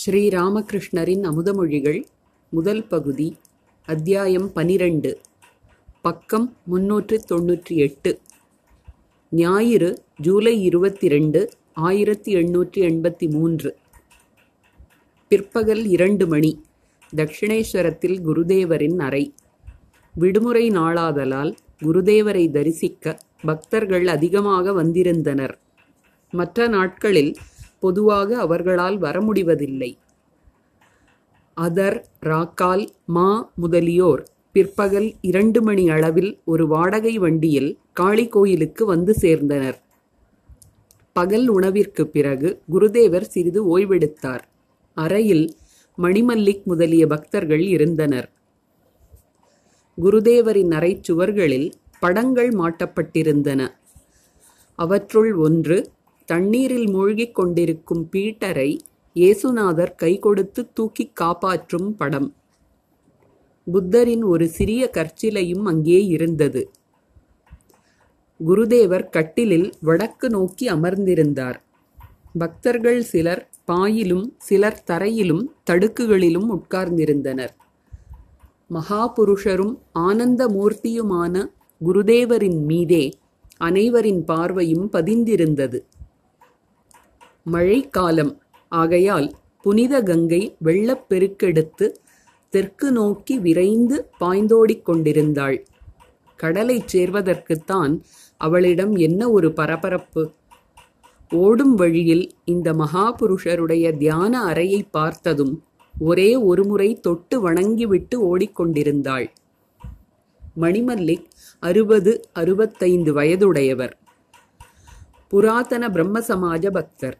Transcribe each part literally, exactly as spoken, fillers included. ஸ்ரீராமகிருஷ்ணரின் அமுதமொழிகள் முதல் பகுதி, அத்தியாயம் பனிரெண்டு, பக்கம் முன்னூற்று தொன்னூற்றி எட்டு. ஞாயிறு, ஜூலை இருபத்தி இரண்டு, ஆயிரத்தி எண்ணூற்றி எண்பத்தி மூன்று. பிற்பகல் இரண்டு மணி. தக்ஷினேஸ்வரத்தில் குருதேவரின் அறை. விடுமுறை நாளாதலால் குருதேவரை தரிசிக்க பக்தர்கள் அதிகமாக வந்திருந்தனர். மற்ற நாட்களில் பொதுவாக அவர்களால் வர முடிவதில்லை. அதர், ராக்கால், மா முதலியோர் பிற்பகல் இரண்டு மணி அளவில் ஒரு வாடகை வண்டியில் காளிக்கோயிலுக்கு வந்து சேர்ந்தனர். பகல் உணவிற்கு பிறகு குருதேவர் சிறிது ஓய்வெடுத்தார். அறையில் மணிமல்லிக் முதலிய பக்தர்கள் இருந்தனர். குருதேவரின் அறை சுவர்களில் படங்கள் மாட்டப்பட்டிருந்தன. அவற்றுள் ஒன்று, தண்ணீரில் மூழ்கிக் கொண்டிருக்கும் பீட்டரை இயேசுநாதர் கை கொடுத்து தூக்கி காப்பாற்றும் படம். புத்தரின் ஒரு சிறிய கற்சிலையும் அங்கே இருந்தது. குருதேவர் கட்டிலில் வடக்கு நோக்கி அமர்ந்திருந்தார். பக்தர்கள் சிலர் பாயிலும் சிலர் தரையிலும் தடுக்குகளிலும் உட்கார்ந்திருந்தனர். மகாபுருஷரும் ஆனந்த மூர்த்தியுமான குருதேவரின் மீதே அனைவரின் பார்வையும் பதிந்திருந்தது. மழைக்காலம் ஆகையால் புனித கங்கை வெள்ளப்பெருக்கெடுத்து தெற்கு நோக்கி விரைந்து பாய்ந்தோடிக் கொண்டிருந்தாள். கடலைச் சேர்வதற்குத்தான் அவளிடம் என்ன ஒரு பரபரப்பு! ஓடும் வழியில் இந்த மகாபுருஷருடைய தியான அறையை பார்த்ததும் ஒரே ஒரு முறை தொட்டு வணங்கிவிட்டு ஓடிக்கொண்டிருந்தாள். மணிமல்லிக் அறுபது அறுபத்தைந்து வயதுடையவர், புராதன பிரம்மசமாஜ பக்தர்.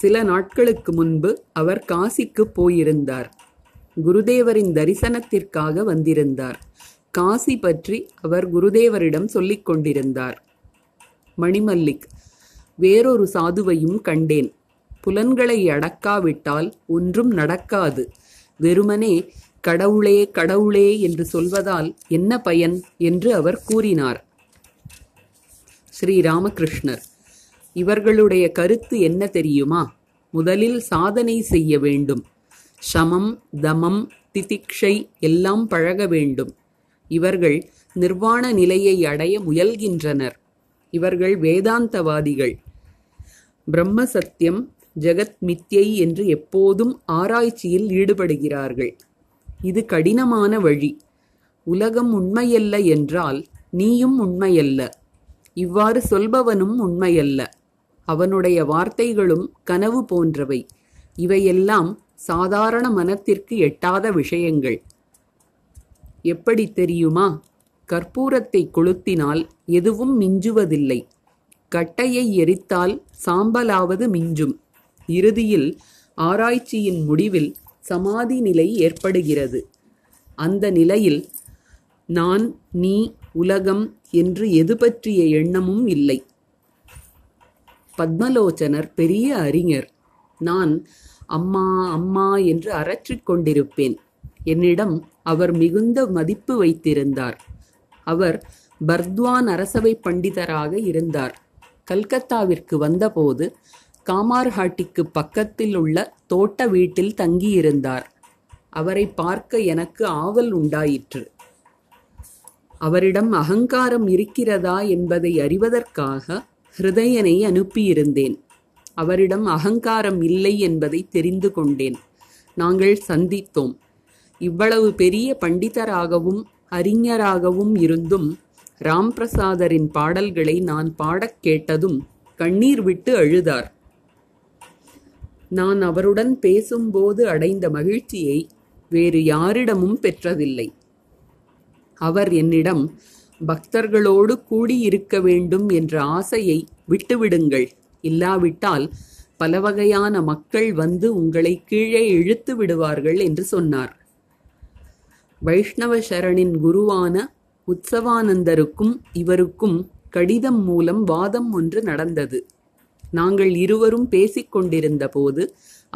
சில நாட்களுக்கு முன்பு அவர் காசிக்கு போயிருந்தார். குருதேவரின் தரிசனத்திற்காக வந்திருந்தார். காசி பற்றி அவர் குருதேவரிடம் சொல்லிக் கொண்டிருந்தார். மணிமல்லிக், வேறொரு சாதுவையும் கண்டேன். புலன்களை அடக்காவிட்டால் ஒன்றும் நடக்காது. வெறுமனே கடவுளே கடவுளே என்று சொல்வதால் என்ன பயன் என்று அவர் கூறினார். ஸ்ரீராமகிருஷ்ணர், இவர்களுடைய கருத்து என்ன தெரியுமா? முதலில் சாதனை செய்ய வேண்டும். சமம், தமம், திதிக்ஷை எல்லாம் பழக வேண்டும். இவர்கள் நிர்வாண நிலையை அடைய முயல்கின்றனர். இவர்கள் வேதாந்தவாதிகள். பிரம்ம சத்தியம், ஜகத் மித்யை என்று எப்போதும் ஆராய்ச்சியில் ஈடுபடுகிறார்கள். இது கடினமான வழி. உலகம் உண்மையல்ல என்றால் நீயும் உண்மையல்ல. இவ்வாறு சொல்பவனும் உண்மையல்ல. அவனுடைய வார்த்தைகளும் கனவு போன்றவை. இவையெல்லாம் சாதாரண மனத்திற்கு எட்டாத விஷயங்கள். எப்படி தெரியுமா? கற்பூரத்தை கொளுத்தினால் எதுவும் மிஞ்சுவதில்லை. கட்டையை எரித்தால் சாம்பலாவது மிஞ்சும். இறுதியில் ஆராய்ச்சியின் முடிவில் சமாதி நிலை ஏற்படுகிறது. அந்த நிலையில் நான், நீ, உலகம் என்று எது பற்றிய எண்ணமும் இல்லை. பத்மலோச்சனர் பெரிய அறிஞர். நான் அம்மா அம்மா என்று அரற்றிக் கொண்டிருப்பேன். என்னிடம் அவர் மிகுந்த மதிப்பு வைத்திருந்தார். அவர் பர்த்வான் அரசவை பண்டிதராக இருந்தார். கல்கத்தாவிற்கு வந்தபோது காமார்ஹாட்டிக்கு பக்கத்தில் உள்ள தோட்ட வீட்டில் தங்கியிருந்தார். அவரை பார்க்க எனக்கு ஆவல் உண்டாயிற்று. அவரிடம் அகங்காரம் இருக்கிறதா என்பதை அறிவதற்காக ஹிருதயனை அனுப்பியிருந்தேன். அவரிடம் அகங்காரம் இல்லை என்பதை தெரிந்து கொண்டேன். நாங்கள் சந்தித்தோம். இவ்வளவு பெரிய பண்டிதராகவும் அறிஞராகவும் இருந்தும் ராம்பிரசாதரின் பாடல்களை நான் பாடக் கேட்டதும் கண்ணீர் விட்டு அழுதார். நான் அவருடன் பேசும்போது அடைந்த மகிழ்ச்சியை வேறு யாரிடமும் பெற்றதில்லை. அவர் என்னிடம், பக்தர்களோடு கூடியிருக்க வேண்டும் என்ற ஆசையை விட்டுவிடுங்கள். இல்லாவிட்டால் பலவகையான மக்கள் வந்து உங்களை கீழே இழுத்து விடுவார்கள் என்று சொன்னார். வைஷ்ணவசரணின் குருவான உற்சவானந்தருக்கும் இவருக்கும் கடிதம் மூலம் வாதம் ஒன்று நடந்தது. நாங்கள் இருவரும் பேசிக்கொண்டிருந்த போது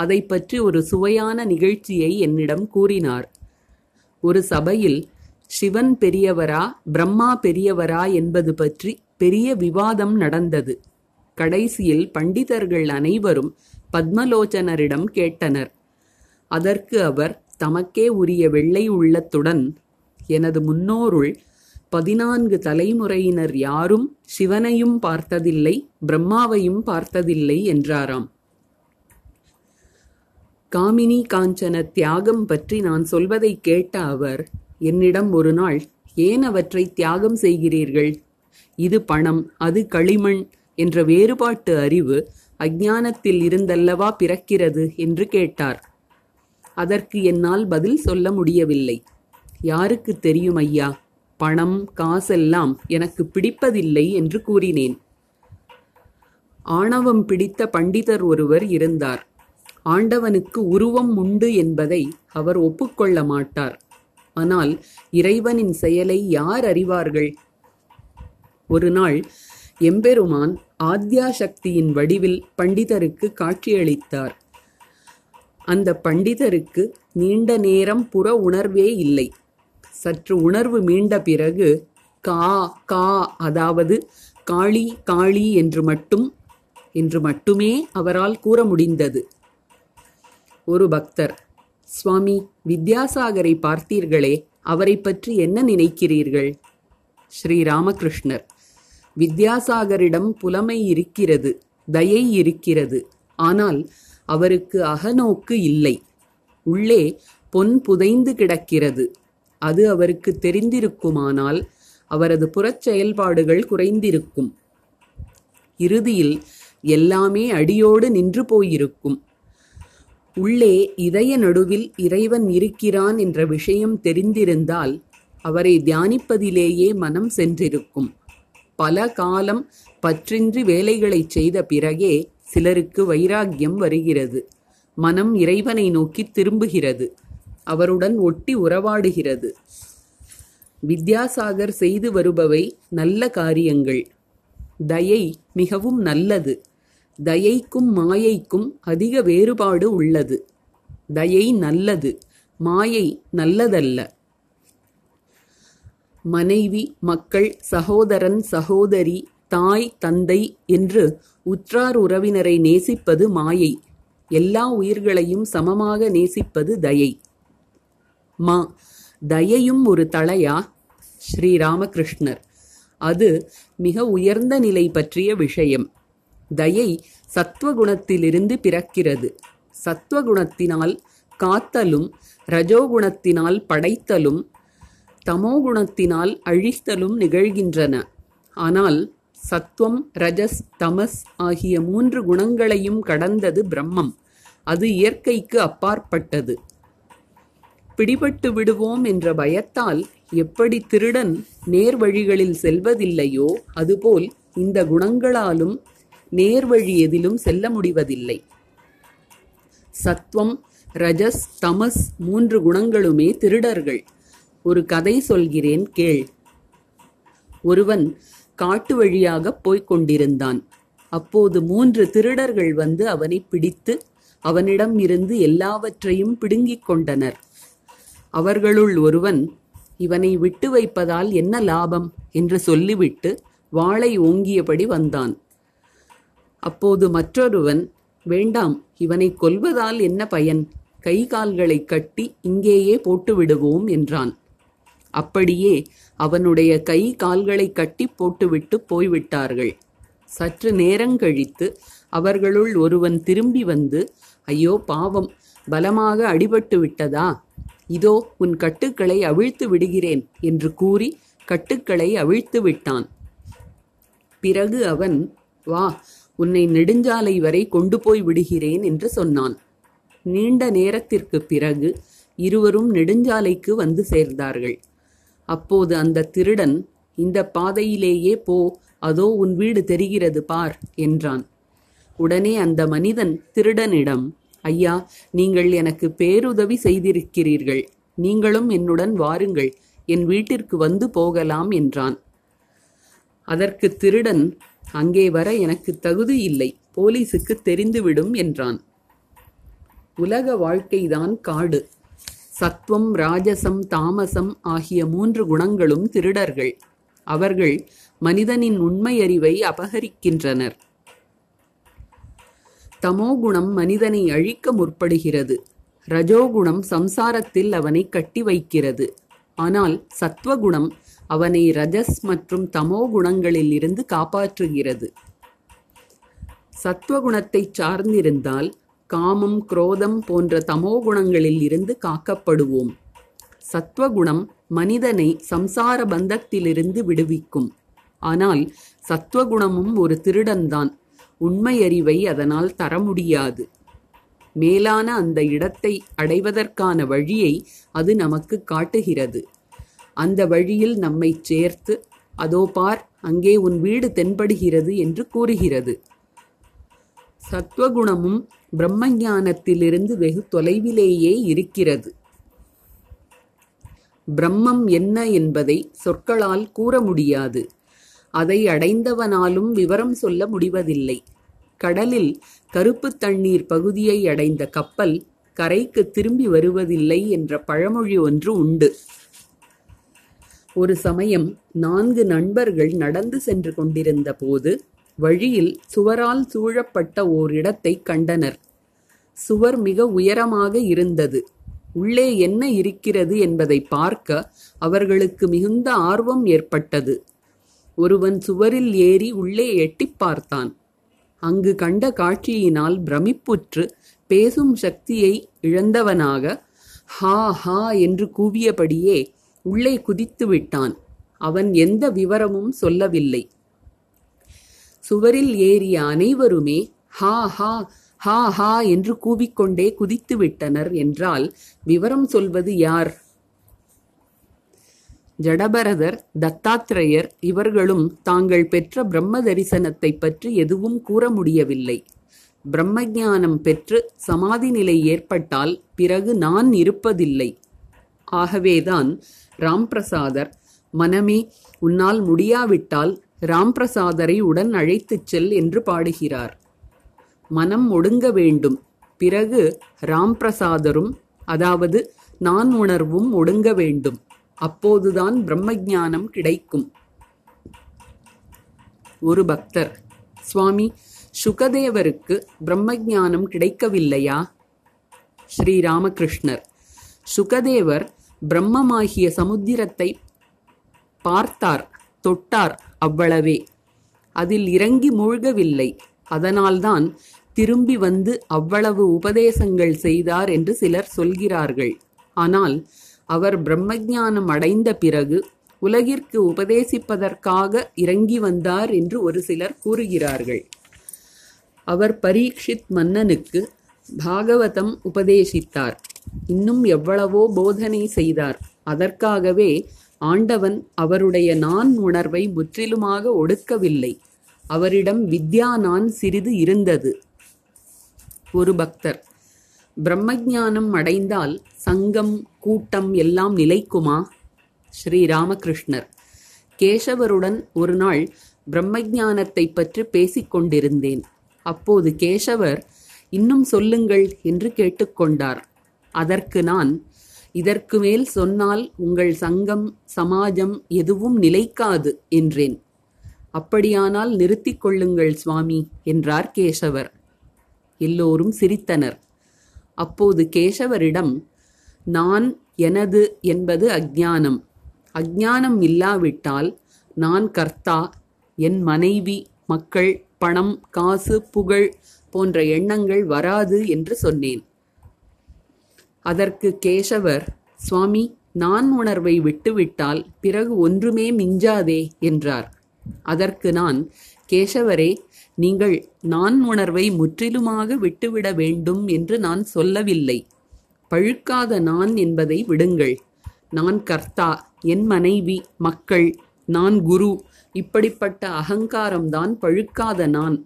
அதை பற்றி ஒரு சுவையான நிகழ்ச்சியை என்னிடம் கூறினார். ஒரு சபையில் சிவன் பெரியவரா பிரம்மா பெரியவரா என்பது பற்றி பெரிய விவாதம் நடந்தது. கடைசியில் பண்டிதர்கள் அனைவரும் பத்மலோச்சனரிடம் கேட்டனர், அதற்கு அவர் தமக்கே உரிய வெள்ளை உள்ளத்துடன், எனது முன்னோருள் பதினான்கு தலைமுறையினர் யாரும் சிவனையும் பார்த்ததில்லை, பிரம்மாவையும் பார்த்ததில்லை என்றாராம். காமினி காஞ்சன தியாகம் பற்றி நான் சொல்வதை கேட்ட அவர் என்னிடம் ஒரு நாள், ஏன் அவற்றை தியாகம் செய்கிறீர்கள்? இது பணம், அது களிமண் என்ற வேறுபாட்டு அறிவு அஞ்ஞானத்தில் இருந்தல்லவா பிறக்கிறது என்று கேட்டார். அதற்கு என்னால் பதில் சொல்ல முடியவில்லை. யாருக்கு தெரியும் ஐயா, பணம் காசெல்லாம் எனக்கு பிடிப்பதில்லை என்று கூறினேன். ஆணவம் பிடித்த பண்டிதர் ஒருவர் இருந்தார். ஆண்டவனுக்கு உருவம் உண்டு என்பதை அவர் ஒப்புக்கொள்ள மாட்டார். ஆனால் இறைவனின் செயலை யார் அறிவார்கள்? ஒரு நாள் எம்பெருமான் ஆத்யாசக்தியின் வடிவில் பண்டிதருக்கு காட்சியளித்தார். அந்த பண்டிதருக்கு நீண்ட நேரம் புற உணர்வே இல்லை. சற்று உணர்வு மீண்ட பிறகு கா கா அதாவது காளி காளி என்று மட்டும் என்று மட்டுமே அவரால் கூற முடிந்தது. ஒரு பக்தர், சுவாமி வித்யாசாகரை பார்த்தீர்களே, அவரை பற்றி என்ன நினைக்கிறீர்கள்? ஸ்ரீராமகிருஷ்ணர், வித்யாசாகரிடம் புலமை இருக்கிறது, தயை இருக்கிறது, ஆனால் அவருக்கு அகநோக்கு இல்லை. உள்ளே பொன் புதைந்து கிடக்கிறது. அது அவருக்கு தெரிந்திருக்குமானால் அவரது புறச் செயல்பாடுகள் குறைந்திருக்கும். இறுதியில் எல்லாமே அடியோடு நின்று போயிருக்கும். உள்ளே இதய நடுவில் இறைவன் இருக்கிறான் என்ற விஷயம் தெரிந்திருந்தால் அவரை தியானிப்பதிலேயே மனம் சென்றிருக்கும். பல காலம் பற்றின்றி வேலைகளை செய்த பிறகே சிலருக்கு வைராக்கியம் வருகிறது. மனம் இறைவனை நோக்கி திரும்புகிறது, அவருடன் ஒட்டி உறவாடுகிறது. வித்யாசாகர் செய்து வருபவை நல்ல காரியங்கள். தயை மிகவும் நல்லது. தயைக்கும் மாயைக்கும் அதிக வேறுபாடு உள்ளது. தயை நல்லது, மாயை நல்லதல்ல. மனைவி, மக்கள், சகோதரன், சகோதரி, தாய், தந்தை என்று உற்றார் உறவினரை நேசிப்பது மாயை. எல்லா உயிர்களையும் சமமாக நேசிப்பது தயை. மா தயையும் ஒரு தலையா? ஸ்ரீராமகிருஷ்ணர், அது மிக உயர்ந்த நிலை பற்றிய விஷயம். தயை சத்வகுணத்திலிருந்து பிறக்கிறது. சத்வகுணத்தினால் காத்தலும், இரஜோகுணத்தினால் படைத்தலும், தமோகுணத்தினால் அழித்தலும் நிகழ்கின்றன. ஆனால் சத்வம், ரஜஸ், தமஸ் ஆகிய மூன்று குணங்களையும் கடந்தது பிரம்மம். அது இயற்கைக்கு அப்பாற்பட்டது. பிடிபட்டு விடுவோம் என்ற பயத்தால் எப்படி திருடன் நேர்வழிகளில் செல்வதில்லையோ அதுபோல் இந்த குணங்களாலும் நேர்வழி எதிலும் செல்ல முடிவதில்லை. சத்வம், ரஜஸ், தமஸ் மூன்று குணங்களுமே திருடர்கள். ஒரு கதை சொல்கிறேன் கேள். ஒருவன் காட்டு வழியாக போய்க் கொண்டிருந்தான். அப்போது மூன்று திருடர்கள் வந்து அவனை பிடித்து அவனிடம் இருந்து எல்லாவற்றையும் பிடுங்கிக் கொண்டனர். அவர்களுள் ஒருவன், இவனை விட்டு வைப்பதால் என்ன லாபம் என்று சொல்லிவிட்டு வாளை ஓங்கியபடி வந்தான். அப்போது மற்றொருவன், வேண்டாம், இவனை கொல்வதால் என்ன பயன், கை கால்களை கட்டி இங்கேயே போட்டு விடுவோம் என்றான். அப்படியே அவனுடைய கை கால்களை கட்டி போட்டுவிட்டு போய்விட்டார்கள். சற்று நேரங்கழித்து அவர்களுள் ஒருவன் திரும்பி வந்து, ஐயோ பாவம், பலமாக அடிபட்டு விட்டதா, இதோ உன் கட்டுக்களை அவிழ்த்து விடுகிறேன் என்று கூறி கட்டுக்களை அவிழ்த்து விட்டான். பிறகு அவன், வா, உன்னை நெடுஞ்சாலை வரை கொண்டு போய் விடுகிறேன் என்று சொன்னான். நீண்ட நேரத்திற்கு பிறகு இருவரும் நெடுஞ்சாலைக்கு வந்து சேர்ந்தார்கள். அப்போது அந்த திருடன், இந்த பாதையிலேயே போ, அதோ உன் வீடு தெரிகிறது பார் என்றான். உடனே அந்த மனிதன் திருடனிடம், ஐயா, நீங்கள் எனக்கு பேருதவி செய்திருக்கிறீர்கள், நீங்களும் என்னுடன் வாருங்கள், என் வீட்டிற்கு வந்து போகலாம் என்றான். அதற்கு திருடன், அங்கே வர எனக்கு தகுதி இல்லை, போலீசுக்கு தெரிந்துவிடும் என்றான். உலக வாழ்க்கைதான் காடு. சத்வம், ராஜசம், தாமசம் ஆகிய மூன்று குணங்களும் திருடர்கள். அவர்கள் மனிதனின் உண்மையறிவை அபகரிக்கின்றனர். தமோகுணம் மனிதனை அழிக்க முற்படுகிறது. ரஜோகுணம் சம்சாரத்தில் அவனை கட்டி வைக்கிறது. ஆனால் சத்வகுணம் அவனை ரஜஸ் மற்றும் தமோ குணங்களில் இருந்து காப்பாற்றுகிறது. சத்வகுணத்தை சார்ந்திருந்தால் காமம், குரோதம் போன்ற தமோ குணங்களில் இருந்து காக்கப்படுவோம். சத்வகுணம் மனிதனை சம்சார பந்தத்திலிருந்து விடுவிக்கும். ஆனால் சத்வகுணமும் ஒரு திருடன்தான். உண்மையறிவை அதனால் தர முடியாது. மேலான அந்த இடத்தை அடைவதற்கான வழியை அது நமக்கு காட்டுகிறது. அந்த வழியில் நம்மை சேர்த்து, அதோ பார், அங்கே உன் வீடு தென்படுகிறது என்று கூறுகிறது. சத்வகுணமும் பிரம்மஞானத்திலிருந்து வெகு தொலைவிலேயே இருக்கிறது. பிரம்மம் என்ன என்பதை சொற்களால் கூற முடியாது. அதை அடைந்தவனாலும் விவரம் சொல்ல முடிவதில்லை. கடலில் கருப்பு தண்ணீர் பகுதியை அடைந்த கப்பல் கரைக்கு திரும்பி வருவதில்லை என்ற பழமொழி ஒன்று உண்டு. ஒரு சமயம் நான்கு நண்பர்கள் நடந்து சென்று கொண்டிருந்த போது வழியில் சுவரால் சூழப்பட்ட ஓரிடத்தை கண்டனர். சுவர் மிக உயரமாக இருந்தது. உள்ளே என்ன இருக்கிறது என்பதை பார்க்க அவர்களுக்கு மிகுந்த ஆர்வம் ஏற்பட்டது. ஒருவன் சுவரில் ஏறி உள்ளே எட்டி பார்த்தான். அங்கு கண்ட காட்சியினால் பிரமிப்புற்று பேசும் சக்தியை இழந்தவனாக ஹா ஹா என்று கூவியபடியே உள்ளே குதித்து விட்டான். அவன் எந்த விவரமும் சொல்லவில்லை. சுவரில் ஏறிய அனைவருமே ஹா ஹா ஹா ஹா என்று கூவிக்கொண்டே குதித்து விட்டனர் என்றால் விவரம் சொல்வது யார்? ஜடபரதர், தத்தாத்ரேயர் இவர்களும் தாங்கள் பெற்ற பிரம்ம தரிசனத்தை பற்றி எதுவும் கூற முடியவில்லை. பிரம்மஞானம் பெற்று சமாதி நிலை ஏற்பட்டால் பிறகு நான் இருப்பதில்லை. ஆகவேதான் ராம்பிரசாதர், மனமே, உன்னால் முடியாவிட்டால் ராம்பிரசாதரை உடன் அழைத்துச் செல் என்று பாடுகிறார். மனம் ஒடுங்க வேண்டும். பிறகு ராம்பிரசாதரும், அதாவது நான் உணர்வும் ஒடுங்க வேண்டும். அப்போதுதான் பிரம்மஞானம் கிடைக்கும். ஒரு பக்தர், சுவாமி, சுகதேவருக்கு பிரம்மஞானம் கிடைக்கவில்லையா? ஸ்ரீராமகிருஷ்ணர், சுகதேவர் பிரம்மமாகிய சமுத்திரத்தை பார்த்தார், தொட்டார், அவ்வளவே. அதில் இறங்கி மூழ்கவில்லை. அதனால்தான் திரும்பி வந்து அவ்வளவு உபதேசங்கள் செய்தார் என்று சிலர் சொல்கிறார்கள். ஆனால் அவர் பிரம்மஞானம் அடைந்த பிறகு உலகிற்கு உபதேசிப்பதற்காக இறங்கி வந்தார் என்று ஒரு சிலர் கூறுகிறார்கள். அவர் பரீட்சித் மன்னனுக்கு பாகவதம் உபதேசித்தார். இன்னும் எவ்வளவோ போதனை செய்தார். அதற்காகவே ஆண்டவன் அவருடைய நான் உணர்வை முற்றிலுமாக ஒடுக்கவில்லை. அவரிடம் வித்யா நான் சிறிது இருந்தது. ஒரு பக்தர், பிரம்மஞானம் அடைந்தால் சங்கம், கூட்டம் எல்லாம் நிலைக்குமா? ஸ்ரீராமகிருஷ்ணர், கேசவருடன் ஒரு நாள் பிரம்மஞானத்தை பற்றி பேசிக்கொண்டிருந்தேன். அப்போது கேசவர் இன்னும் சொல்லுங்கள் என்று கேட்டுக்கொண்டார். அதற்கு நான், இதற்கு மேல் சொன்னால் உங்கள் சங்கம், சமாஜம் எதுவும் நிலைக்காது என்றேன். அப்படியானால் நிறுத்திக் கொள்ளுங்கள் சுவாமி என்றார் கேசவர். எல்லோரும் சிரித்தனர். அப்போது கேசவரிடம், நான், எனது என்பது அஜ்ஞானம். அஜ்ஞானம் இல்லாவிட்டால் நான் கர்த்தா, என் மனைவி, மக்கள், பணம், காசு, புகழ் போன்ற எண்ணங்கள் வராது என்று சொன்னேன். அதற்கு கேசவர், சுவாமி, நான் உணர்வை விட்டுவிட்டால் பிறகு ஒன்றுமே மிஞ்சாதே என்றார். அதற்கு நான், கேசவரே, நீங்கள் நான் உணர்வை முற்றிலுமாக விட்டுவிட வேண்டும் என்று நான் சொல்லவில்லை. பழுக்காத நான் என்பதை விடுங்கள். நான் கர்த்தா, என் மனைவி, மக்கள், நான் குரு, இப்படிப்பட்ட அகங்காரம்தான் பழுக்காத நான்.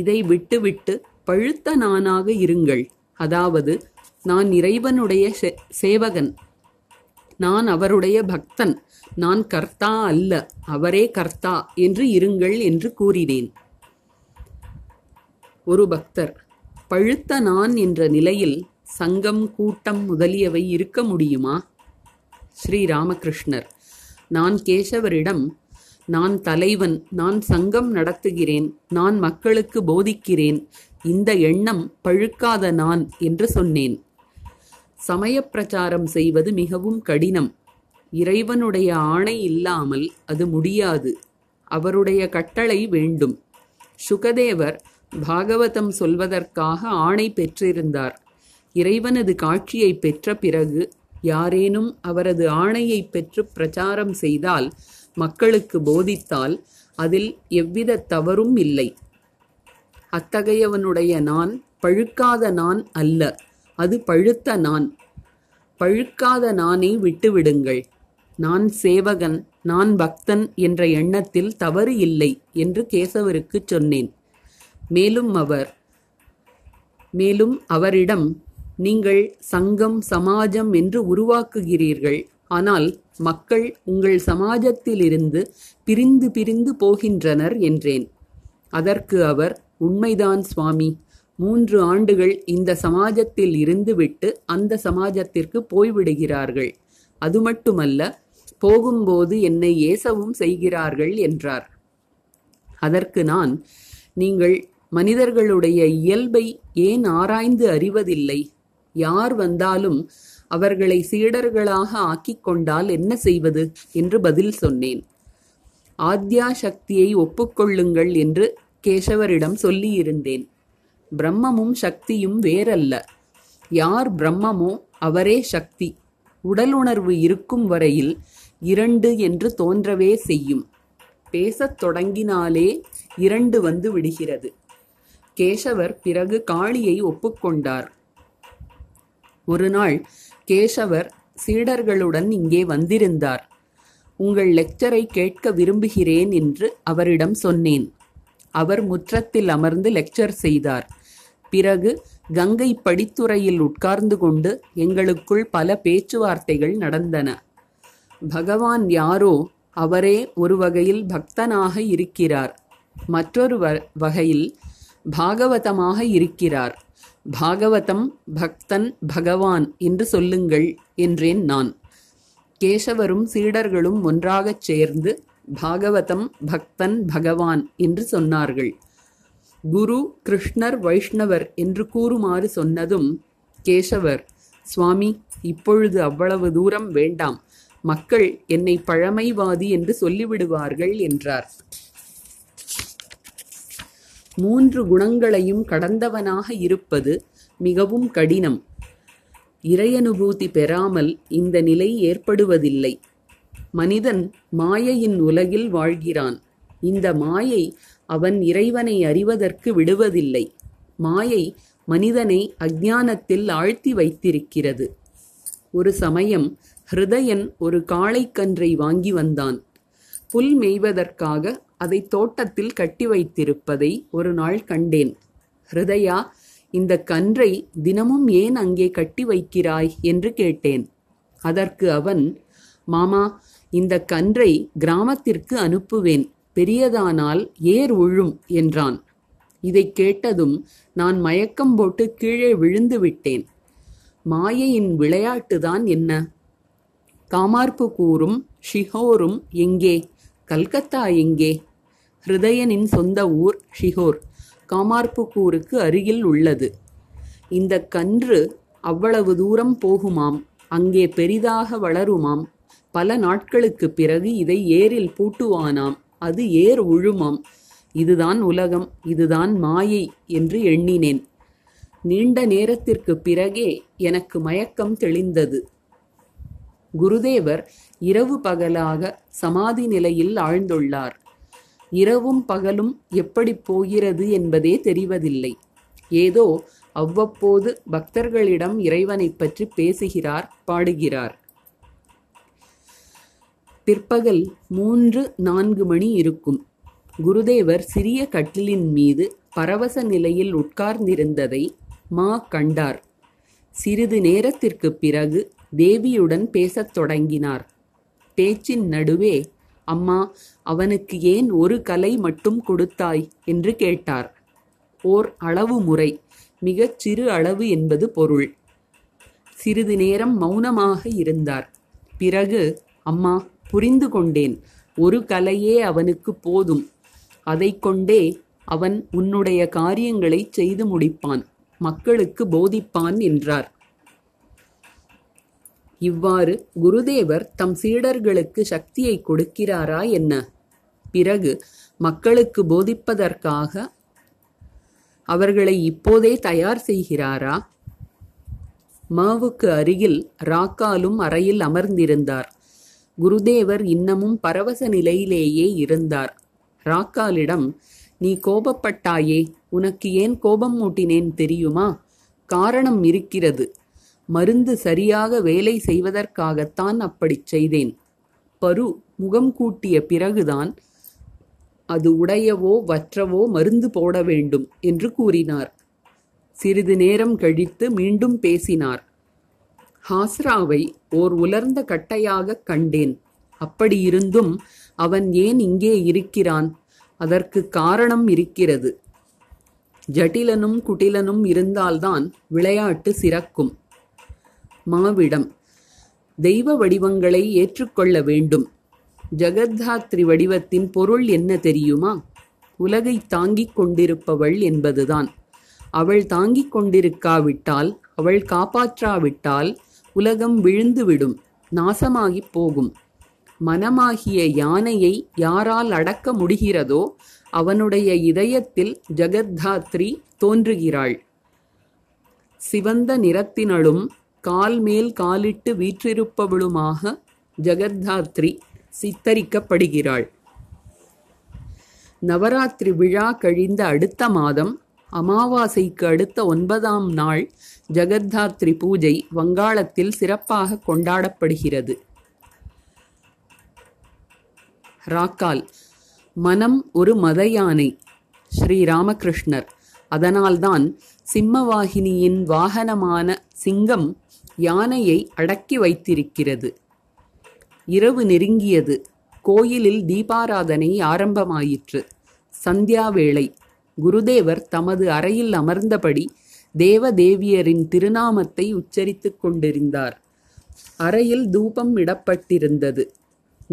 இதை விட்டுவிட்டு பழுத்த நானாக இருங்கள். அதாவது நான் இறைவனுடைய சேவகன், நான் அவருடைய பக்தன், நான் கர்த்தா அல்ல, அவரே கர்த்தா என்று இருங்கள் என்று கூறினேன். ஒரு பக்தர், பழுத்த நான் என்ற நிலையில் சங்கம், கூட்டம் முதலியவை இருக்க முடியுமா? ஸ்ரீராமகிருஷ்ணர், நான் கேசவரிடம், நான் தலைவன், நான் சங்கம் நடத்துகிறேன், நான் மக்களுக்கு போதிக்கிறேன், இந்த எண்ணம் பழுக்காத நான் என்று சொன்னேன். சமய பிரச்சாரம் செய்வது மிகவும் கடினம். இறைவனுடைய ஆணை இல்லாமல் அது முடியாது. அவருடைய கட்டளை வேண்டும். சுகதேவர் பாகவதம் சொல்வதற்காக ஆணை பெற்றிருந்தார். இறைவனது காட்சியை பெற்ற பிறகு யாரேனும் அவரது ஆணையை பெற்று பிரச்சாரம் செய்தால், மக்களுக்கு போதித்தால் அதில் எவ்வித தவறும் இல்லை. அத்தகையவனுடைய நான் பழுக்காத நான் அல்ல, அது பழுத்த நான். பழுக்காத நானை விட்டுவிடுங்கள். நான் சேவகன், நான் பக்தன் என்ற எண்ணத்தில் தவறு இல்லை என்று கேசவருக்கு சொன்னேன். மேலும் அவர் மேலும் அவரிடம், நீங்கள் சங்கம் சமாஜம் என்று உருவாக்குகிறீர்கள், ஆனால் மக்கள் உங்கள் சமாஜத்திலிருந்து பிரிந்து பிரிந்து போகின்றனர் என்றேன். அதற்கு அவர், உண்மைதான் சுவாமி, மூன்று ஆண்டுகள் இந்த சமாஜத்தில் இருந்து விட்டு அந்த சமாஜத்திற்கு போய்விடுகிறார்கள். அது மட்டுமல்ல, போகும்போது என்னை ஏசவும் செய்கிறார்கள் என்றார். அதற்கு நான், நீங்கள் மனிதர்களுடைய இயல்பை ஏன் ஆராய்ந்து அறிவதில்லை? யார் வந்தாலும் அவர்களை சீடர்களாக ஆக்கிக் கொண்டால் என்ன செய்வது என்று பதில் சொன்னேன். ஆத்யா சக்தியை ஒப்புக்கொள்ளுங்கள் என்று கேசவரிடம் சொல்லியிருந்தேன். பிரம்மமும் சக்தியும் வேறல்ல. யார் பிரம்மமோ அவரே சக்தி. உடலுணர்வு இருக்கும் வரையில் இரண்டு என்று தோன்றவே செய்யும். பேசத் தொடங்கினாலே இரண்டு வந்து விடுகிறது. கேசவர் பிறகு காளியை ஒப்புக்கொண்டார். ஒரு நாள் கேசவர் சீடர்களுடன் இங்கே வந்திருந்தார். உங்கள் லெக்சரை கேட்க விரும்புகிறேன் என்று அவரிடம் சொன்னேன். அவர் முற்றத்தில் அமர்ந்து லெக்சர் செய்தார். பிறகு கங்கை படித்துறையில் உட்கார்ந்து கொண்டு எங்களுக்குள் பல பேச்சுவார்த்தைகள் நடந்தன. பகவான் யாரோ அவரே ஒரு வகையில் பக்தனாக இருக்கிறார், மற்றொரு வகையில் பாகவதமாக இருக்கிறார். பாகவதம், பக்தன், பகவான் என்று சொல்லுங்கள் என்றேன் நான். கேசவரும் சீடர்களும் ஒன்றாகச் சேர்ந்து பாகவதம், பக்தன், பகவான் என்று சொன்னார்கள். குரு, கிருஷ்ணர், வைஷ்ணவர் என்று கூறுமாறு சொன்னதும் கேசவர், சுவாமி, இப்பொழுது அவ்வளவு தூரம் வேண்டாம், மக்கள் என்னை பழமைவாதி என்று சொல்லிவிடுவார்கள் என்றார். மூன்று குணங்களையும் கடந்தவனாக இருப்பது மிகவும் கடினம். இறையனுபூதி பெறாமல் இந்த நிலை ஏற்படுவதில்லை. மனிதன் மாயையின் உலகில் வாழ்கிறான். இந்த மாயை அவன் இறைவனை அறிவதற்கு விடுவதில்லை. மாயை மனிதனை அஞ்ஞானத்தில் ஆழ்த்தி வைத்திருக்கிறது. ஒரு சமயம் ஹிருதயன் ஒரு காளைக்கன்றை வாங்கி வந்தான். புல் மேய்வதற்காக அதை தோட்டத்தில் கட்டி வைத்திருப்பதை ஒரு நாள் கண்டேன். ஹிருதயா, இந்த கன்றை தினமும் ஏன் அங்கே கட்டி வைக்கிறாய் என்று கேட்டேன். அதற்கு அவன், மாமா, இந்த கன்றை கிராமத்திற்கு அனுப்புவேன், பெரியதானால் ஏர் உழும் என்றான். இதை கேட்டதும் நான் மயக்கம் போட்டு கீழே விழுந்து விட்டேன். மாயையின் விளையாட்டுதான் என்ன? காமார்புக்கூரும் ஷிஹோரும் எங்கே? கல்கத்தா எங்கே? ஹிருதயனின் சொந்த ஊர் ஷிஹோர் காமார்புக்கூருக்கு அருகில் உள்ளது. இந்த கன்று அவ்வளவு தூரம் போகுமாம், அங்கே பெரிதாக வளருமாம், பல நாட்களுக்கு பிறகு இதை ஏரில் பூட்டுவானாம், அது ஏர் உழுமாம். இதுதான் உலகம், இதுதான் மாயை என்று எண்ணினேன். நீண்ட நேரத்திற்கு பிறகே எனக்கு மயக்கம் தெளிந்தது. குருதேவர் இரவு பகலாக சமாதி நிலையில் ஆழ்ந்துள்ளார். இரவும் பகலும் எப்படி போகிறது என்பதே தெரிவதில்லை. ஏதோ அவ்வப்போது பக்தர்களிடம் இறைவனை பற்றி பேசுகிறார், பாடுகிறார். பிற்பகல் மூன்று நான்கு மணி இருக்கும். குருதேவர் சிறிய கட்டிலின் மீது பரவச நிலையில் உட்கார்ந்திருந்ததை மா கண்டார். சிறிது நேரத்திற்கு பிறகு தேவியுடன் பேசத் தொடங்கினார். பேச்சின் நடுவே, அம்மா, அவனுக்கு ஏன் ஒரு கலை மட்டும் கொடுத்தாய் என்று கேட்டார். ஓர் அளவு முறை, மிகச் சிறு அளவு என்பது பொருள். சிறிது நேரம் மௌனமாக இருந்தார். பிறகு, அம்மா, புரிந்து கொண்டேன், ஒரு கலையே அவனுக்கு போதும், அதை கொண்டே அவன் உன்னுடைய காரியங்களை செய்து முடிப்பான், மக்களுக்கு போதிப்பான் என்றார். இவ்வாறு குருதேவர் தம் சீடர்களுக்கு சக்தியை கொடுக்கிறாரா என்ன? பிறகு மக்களுக்கு போதிப்பதற்காக அவர்களை இப்போதே தயார் செய்கிறாரா? மாவுக்கு அருகில் ராக்காலும் அறையில் அமர்ந்திருந்தார். குருதேவர் இன்னமும் பரவச நிலையிலேயே இருந்தார். ராக்காலிடம், நீ கோபப்பட்டாயே, உனக்கு ஏன் கோபம் மூட்டினேன் தெரியுமா? காரணம் இருக்கிறது. மருந்து சரியாக வேலை செய்வதற்காகத்தான் அப்படி செய்தேன். பரு முகம் கூட்டிய பிறகுதான் அது உடையவோ வற்றவோ மருந்து போட வேண்டும் என்று கூறினார். சிறிது நேரம் கழித்து மீண்டும் பேசினார். ஹாஸ்ராவை ஓர் உலர்ந்த கட்டையாக கண்டேன். அப்படியிருந்தும் அவன் ஏன் இங்கே இருக்கிறான்? அதற்கு காரணம் இருக்கிறது. ஜட்டிலனும் குட்டிலனும் இருந்தால்தான் விளையாட்டு சிறக்கும். மாவிடம், தெய்வ வடிவங்களை ஏற்றுக்கொள்ள வேண்டும். ஜகதாத்ரி வடிவத்தின் பொருள் என்ன தெரியுமா? உலகை தாங்கிக் கொண்டிருப்பவள் என்பதுதான். அவள் தாங்கிக் கொண்டிருக்காவிட்டால், அவள் காப்பாற்றாவிட்டால் உலகம் விழுந்துவிடும், நாசமாகி போகும். மனமாகிய யானையை யாரால் அடக்க முடிகிறதோ அவனுடைய இதயத்தில் ஜகத்தாத்ரி தோன்றுகிறாள். சிவந்த நிறத்தினளும் கால்மேல் காலிட்டு வீற்றிருப்பவளுமாக ஜகத்தாத்ரி சித்தரிக்கப்படுகிறாள். நவராத்திரி விழா கழிந்த அடுத்த மாதம் அமாவாசைக்கு அடுத்த ஒன்பதாம் நாள் ஜகத்தாத்ரி பூஜை வங்காளத்தில் சிறப்பாக கொண்டாடப்படுகிறது. ராக்கால், மனம் ஒரு மத யானை. ஸ்ரீராமகிருஷ்ணர், அதனால்தான் சிம்மவாகினியின் வாகனமான சிங்கம் யானையை அடக்கி வைத்திருக்கிறது. இரவு நெருங்கியது. கோயிலில் தீபாராதனை ஆரம்பமாயிற்று. சந்தியாவேளை குருதேவர் தமது அறையில் அமர்ந்தபடி தேவதேவியரின் திருநாமத்தை உச்சரித்துக் கொண்டிருந்தார். அறையில் தூபம் இடப்பட்டிருந்தது.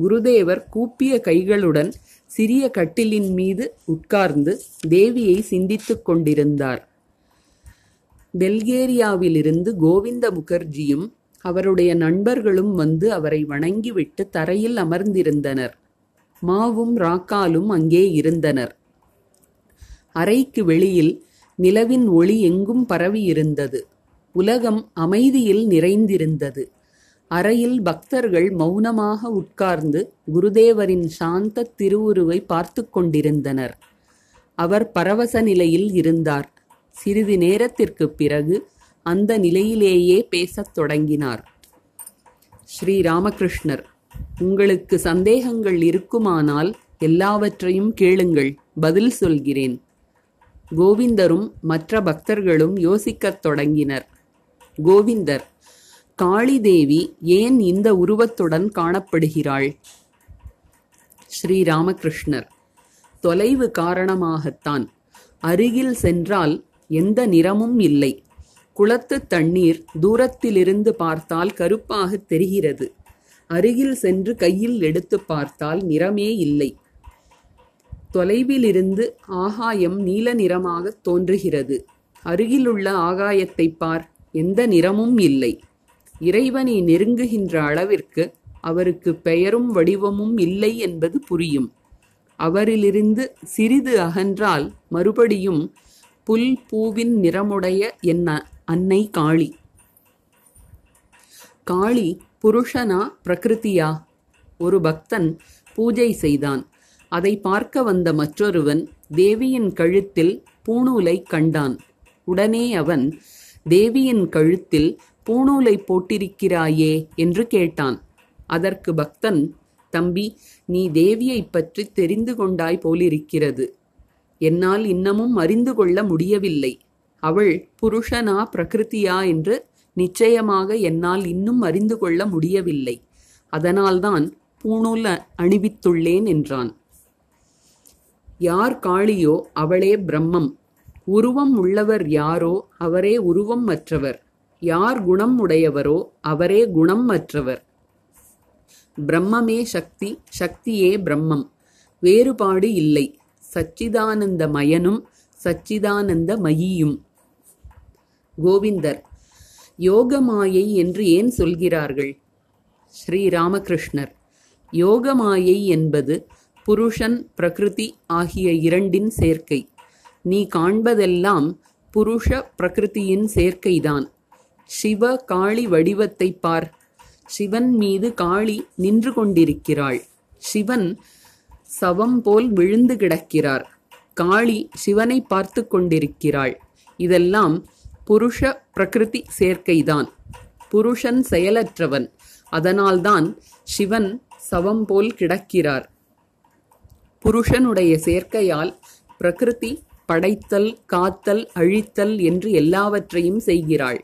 குருதேவர் கூப்பிய கைகளுடன் சிறிய கட்டிலின் மீது உட்கார்ந்து தேவியை சிந்தித்துக் கொண்டிருந்தார். பெல்கேரியாவிலிருந்து கோவிந்த முகர்ஜியும் அவருடைய நண்பர்களும் வந்து அவரை வணங்கிவிட்டு தரையில் அமர்ந்திருந்தனர். மாவும் ராக்காலும் அங்கே இருந்தனர். அறைக்கு வெளியில் நிலவின் ஒளி எங்கும் பரவியிருந்தது. உலகம் அமைதியில் நிறைந்திருந்தது. அறையில் பக்தர்கள் மௌனமாக உட்கார்ந்து குருதேவரின் சாந்த திருவுருவை பார்த்து கொண்டிருந்தனர். அவர் பரவச நிலையில் இருந்தார். சிறிது நேரத்திற்கு பிறகு அந்த நிலையிலேயே பேசத் தொடங்கினார். ஸ்ரீராமகிருஷ்ணர், உங்களுக்கு சந்தேகங்கள் இருக்குமானால் எல்லாவற்றையும் கேளுங்கள், பதில் சொல்கிறேன். கோவிந்தரும் மற்ற பக்தர்களும் யோசிக்கத் தொடங்கினர். கோவிந்தர், காளி தேவி ஏன் இந்த உருவத்துடன் காணப்படுகிறாள்? ஸ்ரீராமகிருஷ்ணர், தொலைவு காரணமாகத்தான். அருகில் சென்றால் எந்த நிறமும் இல்லை. குளத்து தண்ணீர் தூரத்திலிருந்து பார்த்தால் கருப்பாக தெரிகிறது. அருகில் சென்று கையில் எடுத்து பார்த்தால் நிறமே இல்லை. தொலைவிலிருந்து ஆகாயம் நீல நிறமாக தோன்றுகிறது. அருகிலுள்ள ஆகாயத்தை பார், எந்த நிறமும் இல்லை. இறைவனை நெருங்குகின்ற அளவிற்கு அவருக்கு பெயரும் வடிவமும் இல்லை என்பது புரியும். அவரிலிருந்து சிறிது அகன்றால் மறுபடியும் புல் பூவின் நிறமுடைய என்ன அன்னை காளி. காளி புருஷனா பிரகிருதியா? ஒரு பக்தன் பூஜை செய்தான். அதை பார்க்க வந்த மற்றொருவன் தேவியின் கழுத்தில் பூணூலை கண்டான். உடனே அவன், தேவியின் கழுத்தில் பூணூலை போட்டிருக்கிறாயே என்று கேட்டான். அதற்கு பக்தன், தம்பி, நீ தேவியை பற்றி தெரிந்து கொண்டாய் போலிருக்கிறது. என்னால் இன்னமும் அறிந்து கொள்ள முடியவில்லை. அவள் புருஷனா பிரகிருதியா என்று நிச்சயமாக என்னால் இன்னும் அறிந்து கொள்ள முடியவில்லை. அதனால்தான் பூணூல் அணிவித்துள்ளேன் என்றான். யார் காளியோ அவளே பிரம்மம். உருவம் உள்ளவர் யாரோ அவரே உருவம் மற்றவர். யார் குணம் உடையவரோ அவரே குணம் மற்றவர். பிரம்மமே சக்தி, சக்தியே பிரம்மம். வேறுபாடு இல்லை. சச்சிதானந்த மயனும் சச்சிதானந்த மயியும். கோவிந்தர், யோகமாயை என்று ஏன் சொல்கிறார்கள்? ஸ்ரீராமகிருஷ்ணர், யோகமாயை என்பது புருஷன் பிரகிருதி ஆகிய இரண்டின் சேர்க்கை. நீ காண்பதெல்லாம் புருஷ பிரகிருதியின் சேர்க்கைதான். சிவ காளி வடிவத்தை பார். சிவன் மீது காளி நின்று கொண்டிருக்கிறாள். சிவன் சவம் போல் விழுந்து கிடக்கிறார். காளி சிவனை பார்த்து கொண்டிருக்கிறாள். இதெல்லாம் புருஷ பிரகிருதி சேர்க்கைதான். புருஷன் செயலற்றவன். அதனால்தான் சிவன் சவம் போல் கிடக்கிறார். புருஷனுடைய சேர்க்கையால் பிரகிருதி படைத்தல், காத்தல், அழித்தல் என்று எல்லாவற்றையும் செய்கிறாள்.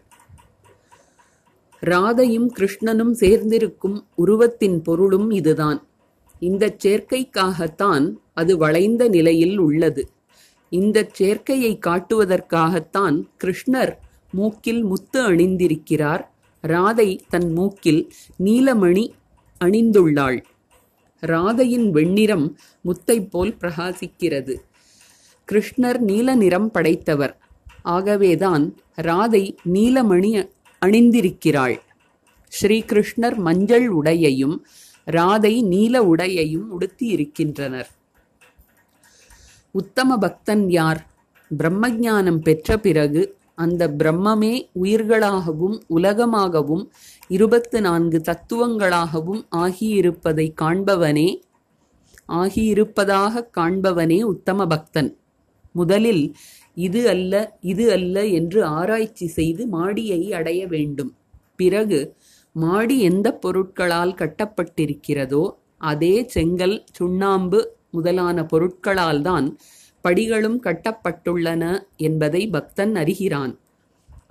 ராதையும் கிருஷ்ணனும் சேர்ந்திருக்கும் உருவத்தின் பொருளும் இதுதான். இந்த சேர்க்கைக்காகத்தான் அது வளைந்த நிலையில் உள்ளது. இந்த சேர்க்கையை காட்டுவதற்காகத்தான் கிருஷ்ணர் மூக்கில் முத்து அணிந்திருக்கிறார். ராதை தன் மூக்கில் நீலமணி அணிந்துள்ளாள். ராதையின் வெண்ணிறம் முத்தை போல் பிரகாசிக்கிறது. கிருஷ்ணர் நீல நிறம் படைத்தவர். ஆகவேதான் ராதை நீலமணி அணிந்திருக்கிறாள். ஸ்ரீகிருஷ்ணர் மஞ்சள் உடையையும் ராதை நீல உடையையும் உடுத்தி இருக்கின்றனர். உத்தம பக்தன் யார்? பிரம்மஞானம் பெற்ற பிறகு அந்த பிரம்மமே உயிர்களாகவும் உலகமாகவும் இருபத்து நான்கு தத்துவங்களாகவும் ஆகியிருப்பதை காண்பவனே ஆகியிருப்பதாக காண்பவனே உத்தம பக்தன். முதலில் இது அல்ல இது அல்ல என்று ஆராய்ச்சி செய்து மாடியை அடைய வேண்டும். பிறகு மாடி எந்த பொருட்களால் கட்டப்பட்டிருக்கிறதோ அதே செங்கல், சுண்ணாம்பு முதலான பொருட்களால் தான் படிகளும் கட்டப்பட்டுள்ளன என்பதை பக்தன் அறிகிறான்.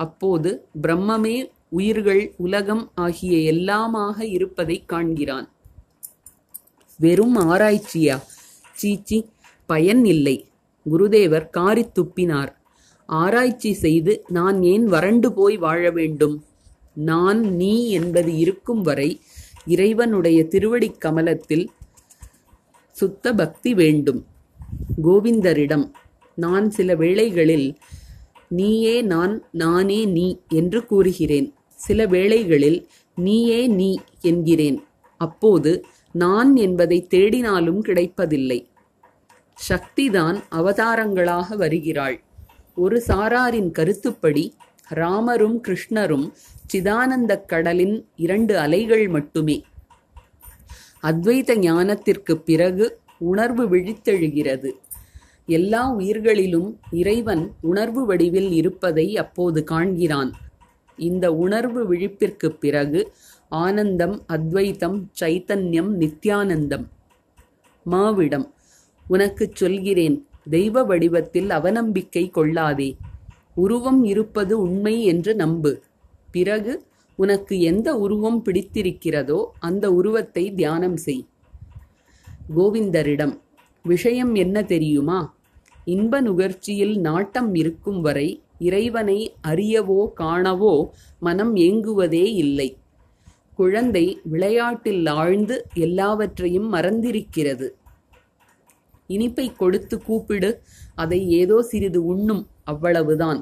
அப்போது பிரம்மமே உயிர்கள், உலகம் ஆகிய எல்லாமாக இருப்பதை காண்கிறான். வெறும் ஆராய்ச்சியா? சீச்சி, பயன் இல்லை. குருதேவர் காரி துப்பினார். ஆராய்ச்சி செய்து நான் ஏன் வறண்டு போய் வாழ வேண்டும்? நான், நீ என்பது இருக்கும் வரை இறைவனுடைய திருவடி கமலத்தில் சுத்த பக்தி வேண்டும். கோவிந்தரிடம் நான் சில வேளைகளில் நீயே நான், நானே நீ என்று கூறுகிறேன். சில வேளைகளில் நீயே நீ என்கிறேன். அப்போது நான் என்பதை தேடினாலும் கிடைப்பதில்லை. சக்திதான் அவதாரங்களாக வருகிறாள். ஒரு சாராரின் கருத்துப்படி ராமரும் கிருஷ்ணரும் சிதானந்த கடலின் இரண்டு அலைகள் மட்டுமே. அத்வைத ஞானத்திற்கு பிறகு உணர்வு விழித்தெழுகிறது. எல்லா உயிர்களிலும் இறைவன் உணர்வு வடிவில் இருப்பதை அப்போது காண்கிறான். இந்த உணர்வு விழிப்பிற்கு பிறகு ஆனந்தம், அத்வைத்தம், சைத்தன்யம், நித்யானந்தம். மாவிடம் உனக்குச் சொல்கிறேன், தெய்வ வடிவத்தில் அவநம்பிக்கை கொள்ளாதே. உருவம் இருப்பது உண்மை என்று நம்பு. பிறகு உனக்கு எந்த உருவம் பிடித்திருக்கிறதோ அந்த உருவத்தை தியானம் செய். கோவிந்தரிடம் விஷயம் என்ன தெரியுமா? இன்ப நுகர்ச்சியில் நாட்டம் இருக்கும் வரை இறைவனை அறியவோ காணவோ மனம் ஏங்குவதே இல்லை. குழந்தை விளையாட்டில் ஆழ்ந்து எல்லாவற்றையும் மறந்திருக்கிறது. இனிப்பை கொடுத்து கூப்பிடு, அதை ஏதோ சிறிது உண்ணும், அவ்வளவுதான்.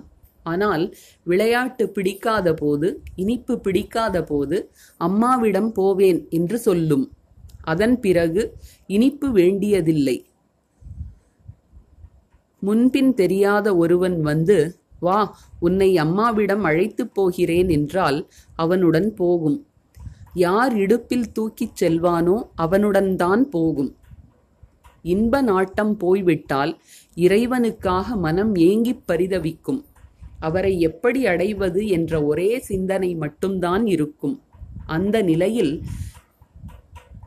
ஆனால் விளையாட்டு பிடிக்காத போது, இனிப்பு பிடிக்காத போது அம்மாவிடம் போவேன் என்று சொல்லும். அதன் பிறகு இனிப்பு வேண்டியதில்லை. முன்பின் தெரியாத ஒருவன் வந்து வா, உன்னை அம்மாவிடம் அழைத்து போகிறேன் என்றால் அவனுடன் போகும். யார் இடுப்பில் தூக்கிச் செல்வானோ அவனுடன் தான் போகும். இன்ப நாட்டம் போய்விட்டால் இறைவனுக்காக மனம் ஏங்கி பரிதவிக்கும். அவரை எப்படி அடைவது என்ற ஒரே சிந்தனை மட்டும்தான் இருக்கும். அந்த நிலையில்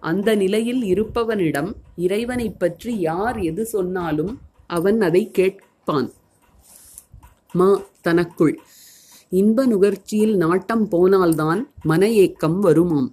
அந்த நிலையில் இருப்பவனிடம் இறைவனை பற்றி யார் எது சொன்னாலும் அவன் அதை கேட்பான். மா தனக்குள் இன்ப நுகர்ச்சியில் நாட்டம் போனால்தான் மன ஏக்கம் வருமாம்.